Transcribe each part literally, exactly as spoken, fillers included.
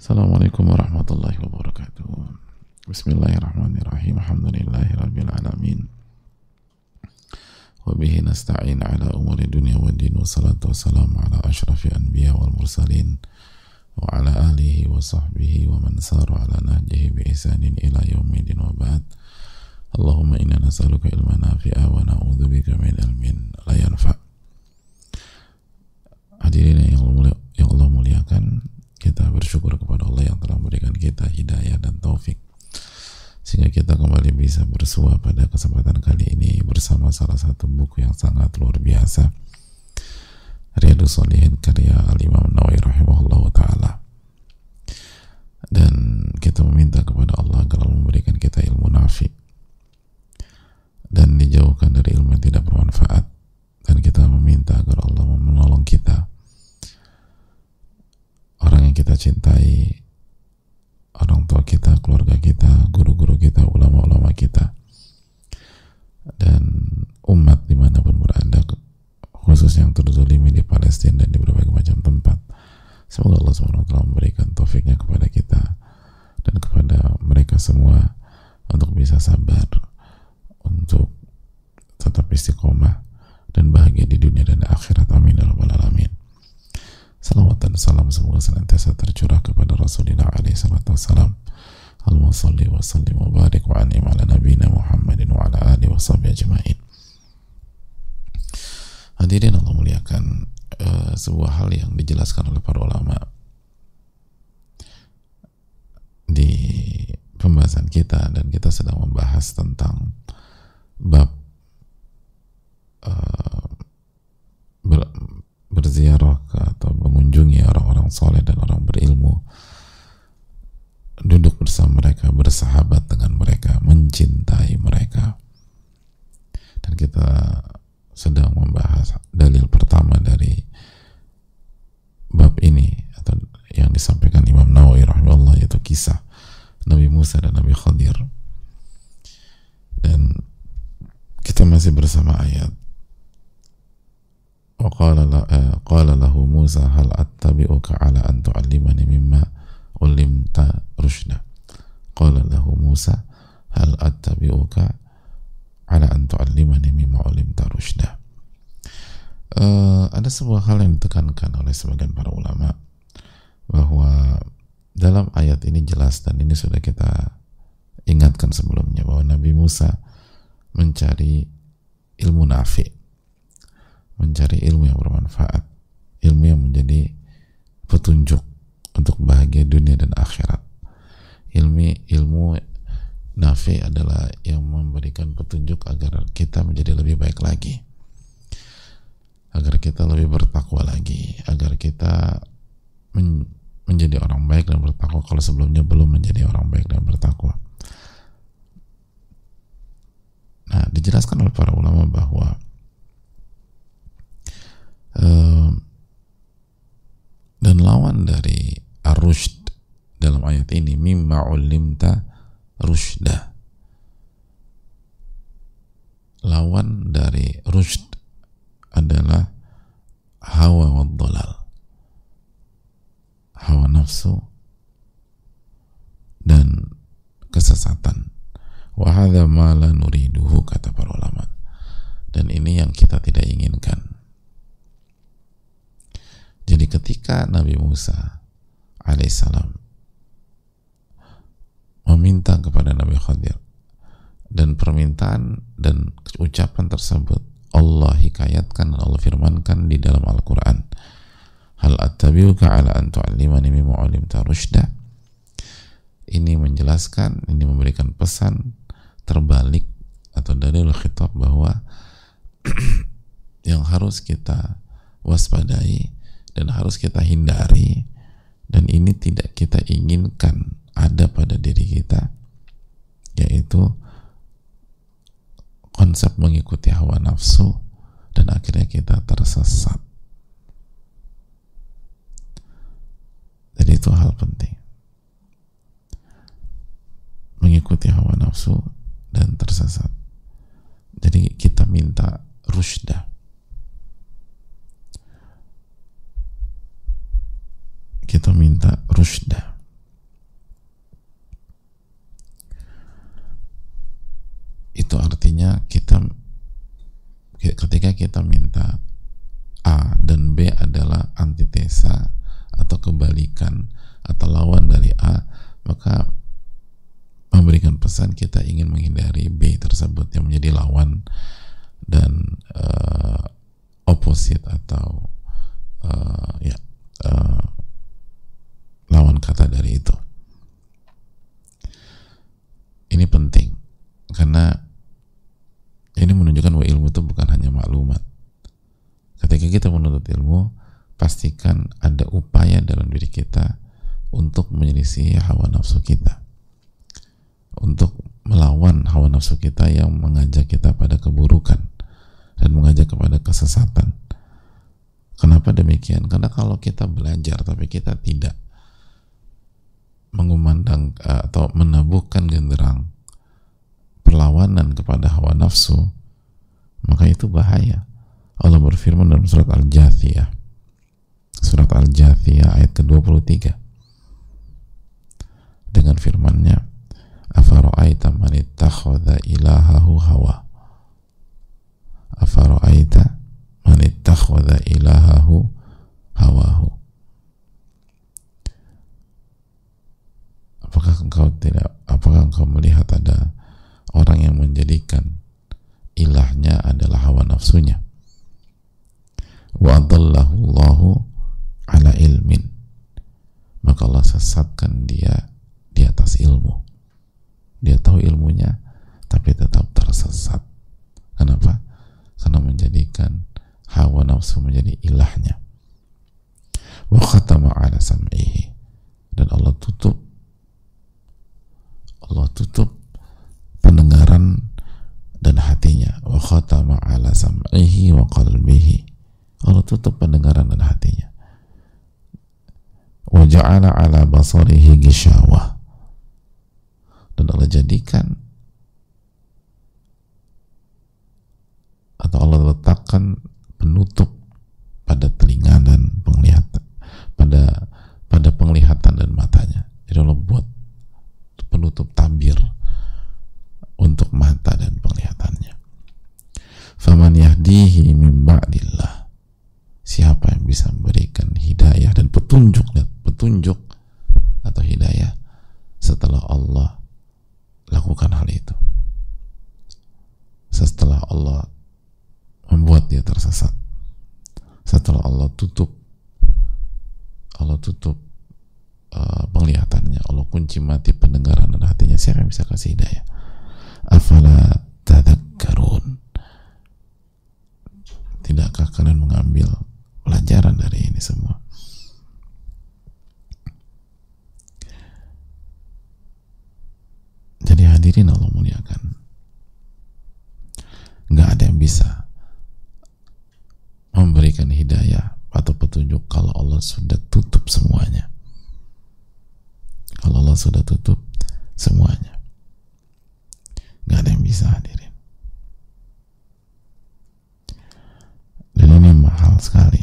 Assalamualaikum warahmatullahi wabarakatuh. Bismillahirrahmanirrahim. Alhamdulillahi rabbil alamin. Wa bihi nasta'in ala umuri dunya wa din. Wassalatu wassalamu ala ashrafil anbiya wal mursalin wa ala alihi wa sahbihi wa man sara ala nahjihi bi ihsanin ila yaumidin wa ba'd. Allahumma inna nas'aluka ilman nafi'a wa na'udzubika min ilmin la yanfa'. Hadirin yang Allah muliakan, kita bersyukur kepada Allah yang telah memberikan kita hidayah dan taufik sehingga kita kembali bisa bersua pada kesempatan kali ini bersama salah satu buku yang sangat luar biasa, Riyaadhush Shaalihiin karya Al-Imam Nawawi rahimahullah ta'ala. Dan kita meminta kepada Allah agar memberikan kita ilmu nafi dan dijauhkan dari ilmu yang tidak bermanfaat, dan kita meminta agar Allah menolong kita, orang yang kita cintai, orang tua kita, keluarga kita, guru-guru kita, ulama-ulama kita, dan umat dimanapun berada, khusus yang terzolimi di Palestina dan di berbagai macam tempat. Semoga Allah subhanahu wa taala memberikan taufiknya kepada kita dan kepada mereka semua untuk bisa sabar, untuk tetap istiqomah dan bahagia di dunia dan akhirat. Amin ya rabbal alamin. Salawat dan salam semoga senantiasa tercurah kepada Rasulullah alaihi salatu wassalam. Allahumma salli wa sallim wa barik wa an'im ala nabiyina Muhammadin wa ala alihi wa sahbihi ajma'in. Hadirin Allah muliakan, uh, sebuah hal yang dijelaskan oleh para ulama di pembahasan kita, dan kita sedang membahas tentang bab uh, ber, berziarah atau mengunjungi orang-orang soleh dan orang berilmu, duduk bersama mereka, bersahabat dengan mereka, mencintai mereka. Dan kita sedang membahas dalil pertama dari bab ini atau yang disampaikan Imam Nawawi rahimahullah, yaitu kisah Nabi Musa dan Nabi Khadir. Dan kita masih bersama ayat Qala lahu Musa hal attabi'uka ala an tu'allimani mimma ullimta rushda. Qala lahu Musa hal attabi'uka ala an tu'allimani mimma ullimta rushda. Uh, ada sebuah hal yang ditekankan oleh sebagian para ulama bahwa dalam ayat ini jelas, dan ini sudah kita ingatkan sebelumnya, bahwa Nabi Musa mencari ilmu nafi', mencari ilmu yang bermanfaat, ilmu yang menjadi petunjuk untuk bahagia dunia dan akhirat. Ilmu ilmu nafi adalah yang memberikan petunjuk agar kita menjadi lebih baik lagi, agar kita lebih bertakwa lagi, agar kita men, menjadi orang baik dan bertakwa kalau sebelumnya belum menjadi orang baik dan bertakwa. Nah, dijelaskan oleh para ulama bahwa Uh, dan lawan dari ar-rushd dalam ayat ini mimma ulimta rushda, lawan dari rushd adalah hawa wad-dhalal, hawa nafsu dan kesesatan. Wa hadza ma la nuriduhu, kata para ulama, dan ini yang kita tidak inginkan. Jadi ketika Nabi Musa alaihissalam meminta kepada Nabi Khadir, dan permintaan dan ucapan tersebut Allah hikayatkan, Allah firmankan di dalam Al-Quran, hal attabi'uka ala an tu'allimani mimma 'allamta rushda. Ini menjelaskan, ini memberikan pesan terbalik atau dalil khitab bahwa yang harus kita waspadai dan harus kita hindari, dan ini tidak kita inginkan ada pada diri kita, yaitu konsep mengikuti hawa nafsu dan akhirnya kita tersesat. Jadi itu hal penting, mengikuti hawa nafsu dan tersesat. Jadi kita minta rusydah, kita minta rushda, itu artinya kita ketika kita minta A dan B adalah antitesa atau kebalikan atau lawan dari A, maka memberikan pesan kita ingin menghindari B tersebut yang menjadi lawan dan uh, opposite atau uh, ya uh, lawan kata dari itu. Ini penting karena ini menunjukkan bahwa ilmu itu bukan hanya maklumat. Ketika kita menuntut ilmu, pastikan ada upaya dalam diri kita untuk menyelisih hawa nafsu kita, untuk melawan hawa nafsu kita yang mengajak kita pada keburukan dan mengajak kepada kesesatan. Kenapa demikian? Karena kalau kita belajar tapi kita tidak mengumandang atau menabuhkan genderang perlawanan kepada hawa nafsu, maka itu bahaya. Allah berfirman dalam surat Al-Jathiyah, surat Al-Jathiyah ayat ke dua puluh tiga dengan firman-Nya, afara'aita man ittakhadha ilahahu hawa, afara'aita man ittakhadha ilahahu hawahu, apakah engkau tidak apakah engkau melihat ada orang yang menjadikan ilahnya adalah hawa nafsunya. Wa adallahu Allahu ala ilmin, maka Allah sesatkan dia di atas ilmu. Dia tahu ilmunya tapi tetap tersesat. Kenapa? Karena menjadikan hawa nafsu menjadi ilahnya. Wa khatama ala sam'ihi, dan Allah tutup Allah tutup pendengaran dan hatinya. Wa khatama ala sam'ihi wa qalbihi, Allah tutup pendengaran dan hatinya. Wa ja'ala ala basarihi gishawah, dan Allah jadikan atau Allah letakkan penutup pada telinga dan penglihatan, pada pada penglihatan dan matanya. Jadi Allah buat penutup tabir untuk mata dan penglihatannya. Faman yahdihi min ba'dillah, siapa yang bisa memberikan hidayah dan petunjuk petunjuk atau hidayah setelah Allah lakukan hal itu, setelah Allah membuat dia tersesat, setelah Allah tutup Allah tutup uh, penglihatannya, Allah kunci mati pendengaran dan hatinya, siapa yang bisa kasih hidayah? Afala tadakkarun, tidakkah kalian mengambil pelajaran dari ini semua? Jadi hadirin Allah muliakan, nggak ada yang bisa memberikan hidayah atau petunjuk kalau Allah sudah tutup semuanya, kalau Allah sudah tutup semuanya. Gak ada yang bisa, hadirin. Dan ini mahal sekali.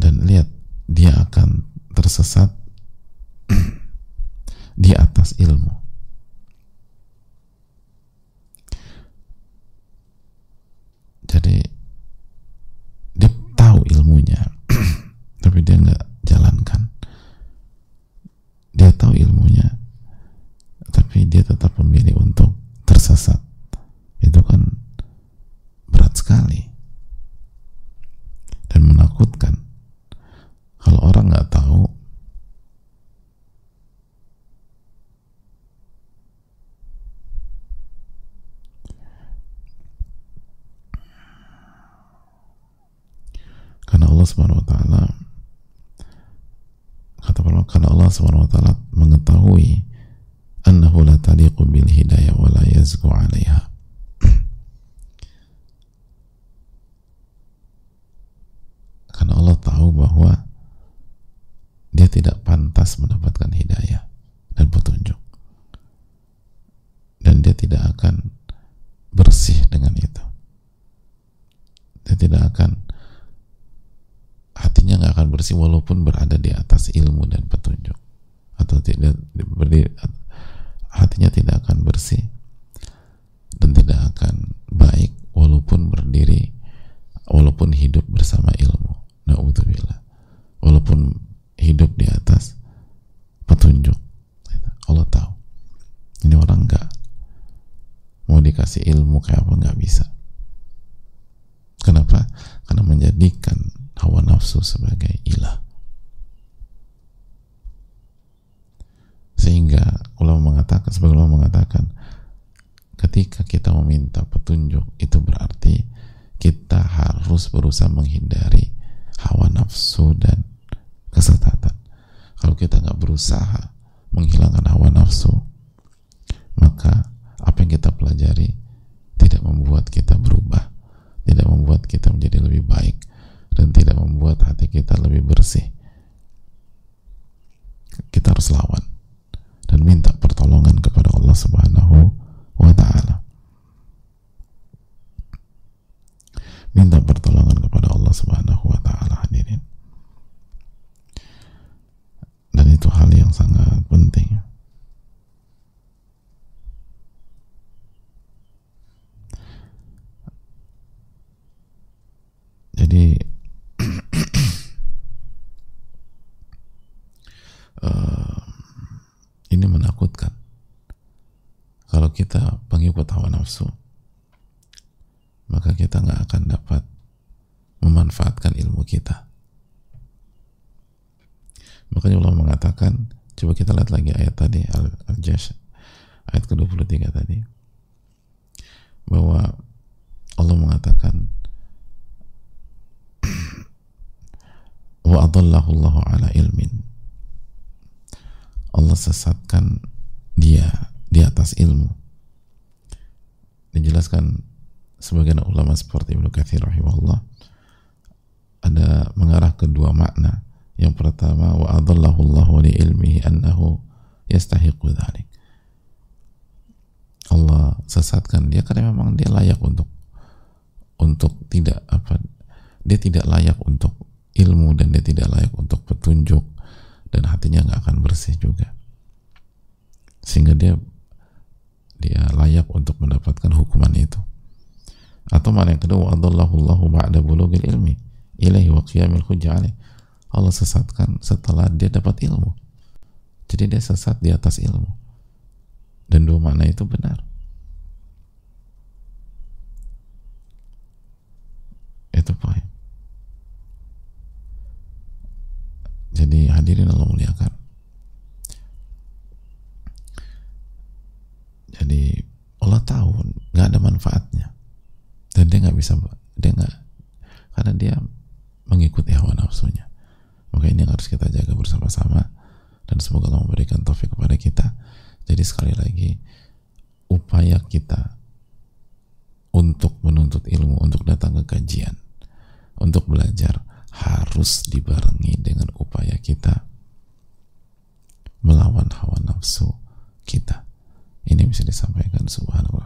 Dan lihat, dia akan tersesat di atas ilmu. Jadi dia tahu ilmunya, tapi dia gak jalankan. Dia tahu ilmunya, tapi dia tetap memilih untuk tersesat. Itu kan berat sekali dan menakutkan. Kalau orang nggak tahu, karena Allah Subhanahu Wa Taala kata pertama, karena Allah Subhanahu Wa Taala mengetahui annahu la taliqu bil hidayah wa la yazqu 'alaiha, karena Allah tahu bahwa dia tidak pantas mendapatkan hidayah dan petunjuk, dan dia tidak akan bersih dengan itu. Dia tidak akan, hatinya nggak akan bersih walaupun berada di atas ilmu dan petunjuk, atau tidak berdiri hatinya tidak akan bersih dan tidak akan baik walaupun berdiri, walaupun hidup bersama ilmu. Na'udzubillah. Walaupun hidup di atas petunjuk. Allah tahu. Ini orang enggak mau dikasih ilmu kayak apa, enggak bisa. Kenapa? Karena menjadikan hawa nafsu sebagai ilah. Sehingga ulama mengatakan, sebagai ulama mengatakan, ketika kita meminta petunjuk, itu berarti kita harus berusaha menghindari hawa nafsu dan kesesatan. Kalau kita nggak berusaha menghilangkan hawa nafsu, maka apa yang kita pelajari tidak membuat kita berubah, tidak membuat kita menjadi lebih baik, dan tidak membuat hati kita lebih bersih. Kita harus lawan dan minta pertolongan kepada Allah Subhanahu wa ta'ala. Minta pertolongan kepada Allah Subhanahu wa ta'ala, hadirin. Dan itu hal yang sangat penting. Jadi uh, ini menakutkan. Kalau kita pengikut hawa nafsu, maka kita nggak akan dapat memanfaatkan ilmu kita. Makanya Allah mengatakan, coba kita lihat lagi ayat tadi, Al-Jathiyah, ayat ke dua puluh tiga tadi, bahwa Allah mengatakan, wa adallahu Allahu ala ilmin. Allah sesatkan dia di atas ilmu. Dijelaskan sebagian ulama seperti Ibnu Katsir rahimahullah ada mengarah ke dua makna. Yang pertama, wa adallahu Allahu li ilmihi annahu yastahiqu dzalik. Allah sesatkan dia karena memang dia layak untuk untuk tidak apa dia tidak layak untuk ilmu dan dia tidak layak untuk petunjuk dan hatinya nggak akan bersih juga. Sehingga dia dia layak untuk mendapatkan hukuman itu. Atau mana yang kedua, adallahu ba'da bulughil ilmi ilaihi wa qiyamil hujjah alaih. Allah sesatkan setelah dia dapat ilmu. Jadi dia sesat di atas ilmu. Dan dua makna itu benar. Itu poin. Jadi hadirin Allah muliakan. Jadi Allah tahu nggak ada manfaatnya dan dia nggak bisa dia nggak karena dia mengikuti hawa nafsunya. Maka ini yang harus kita jaga bersama-sama dan semoga Allah memberikan taufik kepada kita. Jadi sekali lagi upaya kita untuk menuntut ilmu, untuk datang ke kajian, untuk belajar harus dibarengi dengan upaya kita melawan hawa nafsu kita. Ini bisa disampaikan subhanallah.